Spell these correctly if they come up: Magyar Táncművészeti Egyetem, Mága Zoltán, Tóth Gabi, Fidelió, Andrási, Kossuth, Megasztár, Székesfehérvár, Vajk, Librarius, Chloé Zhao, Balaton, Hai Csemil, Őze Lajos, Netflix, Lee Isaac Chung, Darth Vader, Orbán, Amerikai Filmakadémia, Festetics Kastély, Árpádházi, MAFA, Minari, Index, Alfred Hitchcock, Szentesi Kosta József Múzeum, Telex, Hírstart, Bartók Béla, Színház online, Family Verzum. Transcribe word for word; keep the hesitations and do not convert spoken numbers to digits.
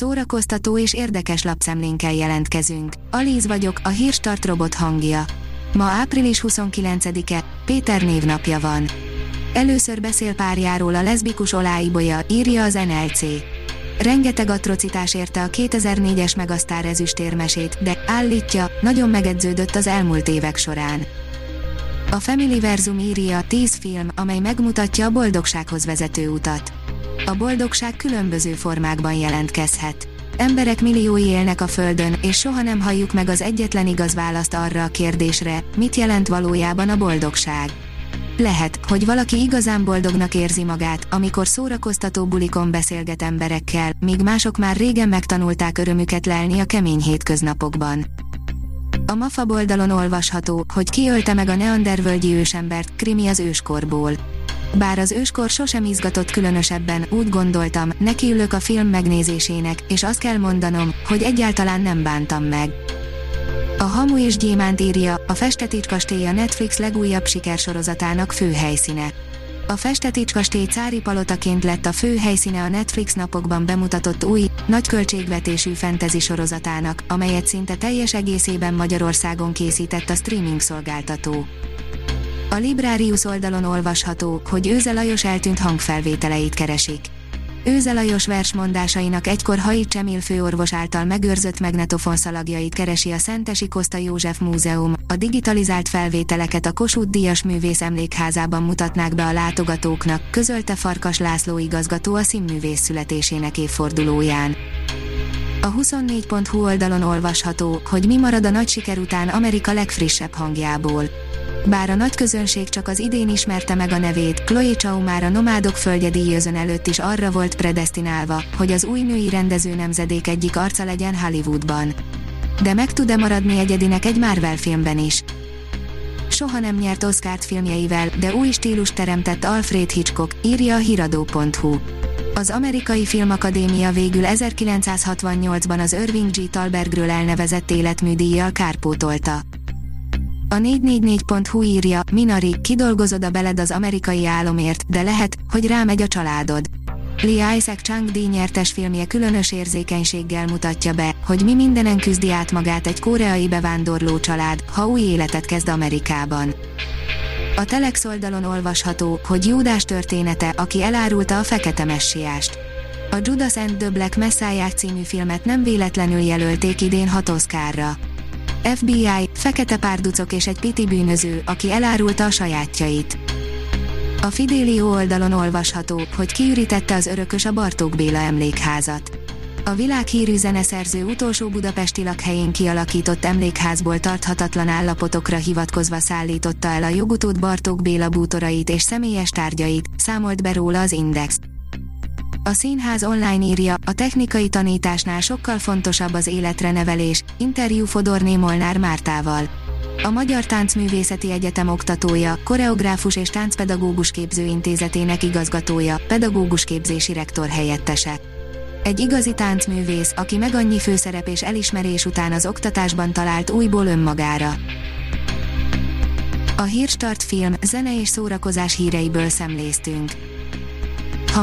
szórakoztató és érdekes lapszemlénkkel jelentkezünk. Alíz vagyok, a Hírstart robot hangja. Ma április huszonkilencedike, Péter névnapja van. Először beszél párjáról a leszbikus Oláh Ibolya, írja az en el cé. Rengeteg atrocitás érte a kétezer-négyes Megasztár ezüstérmesét, de, állítja, nagyon megedződött az elmúlt évek során. A Family Verzum írja, tíz film, amely megmutatja a boldogsághoz vezető utat. A boldogság különböző formákban jelentkezhet. Emberek milliói élnek a Földön, és soha nem halljuk meg az egyetlen igaz választ arra a kérdésre, mit jelent valójában a boldogság. Lehet, hogy valaki igazán boldognak érzi magát, amikor szórakoztató bulikon beszélget emberekkel, míg mások már régen megtanulták örömüket lelni a kemény hétköznapokban. A MAFA oldalon olvasható, hogy kiölte meg a neandervölgyi ősembert, krimi az őskorból. Bár az őskor sosem izgatott különösebben, úgy gondoltam, nekiülök a film megnézésének, és azt kell mondanom, hogy egyáltalán nem bántam meg. A Hamu és Gyémánt írja, a Festetics Kastély a Netflix legújabb sikersorozatának fő helyszíne. A Festetics Kastély cári palotaként lett a fő helyszíne a Netflix napokban bemutatott új, nagy költségvetésű fantasy sorozatának, amelyet szinte teljes egészében Magyarországon készített a streaming szolgáltató. A Librarius oldalon olvasható, hogy Őze Lajos eltűnt hangfelvételeit keresik. Őze Lajos versmondásainak egykor Hai Csemil főorvos által megőrzött magnetofonszalagjait keresi a Szentesi Kosta József Múzeum, a digitalizált felvételeket a Kossuth díjas művész emlékházában mutatnák be a látogatóknak, közölte Farkas László igazgató a színművész születésének évfordulóján. A huszonnégy pont hú oldalon olvasható, hogy mi marad a nagy siker után Amerika legfrissebb hangjából. Bár a nagy közönség csak az idén ismerte meg a nevét, Chloé Zhao már a Nomádok földje díjözön előtt is arra volt predesztinálva, hogy az új női rendező nemzedék egyik arca legyen Hollywoodban. De meg tud-e maradni egyedinek egy Marvel filmben is? Soha nem nyert Oscart filmjeivel, de új stílust teremtett Alfred Hitchcock, írja a híradó pont hú. Az Amerikai Filmakadémia végül ezerkilencszázhatvannyolcban az Irving G. Talbergről elnevezett életműdíjjal kárpótolta. A négyszáznegyvennégy pont hú írja, Minari, kidolgozod a beled az amerikai álomért, de lehet, hogy rámegy a családod. Lee Isaac Chung díjnyertes filmje különös érzékenységgel mutatja be, hogy mi mindenen küzdi át magát egy koreai bevándorló család, ha új életet kezd Amerikában. A Telex oldalon olvasható, hogy Júdás története, aki elárulta a fekete messiást. A Judas and the Black Messiah című filmet nem véletlenül jelölték idén hat Oscarra. ef bé i, fekete párducok és egy piti bűnöző, aki elárulta a sajátjait. A Fidelió oldalon olvasható, hogy kiürítette az örökös a Bartók Béla emlékházat. A világhírű zeneszerző utolsó budapesti lakhelyén kialakított emlékházból tarthatatlan állapotokra hivatkozva szállította el a jogutód Bartók Béla bútorait és személyes tárgyait, számolt be róla az Index. A Színház online írja, a technikai tanításnál sokkal fontosabb az életre nevelés, interjú Fodorné Molnár Mártával. A Magyar Táncművészeti Egyetem oktatója, koreográfus és táncpedagógus képzőintézetének igazgatója, pedagógus képzési rektor helyettese. Egy igazi táncművész, aki meg annyi főszerep és elismerés után az oktatásban talált újból önmagára. A Hírstart film, zene és szórakozás híreiből szemléztünk. Ha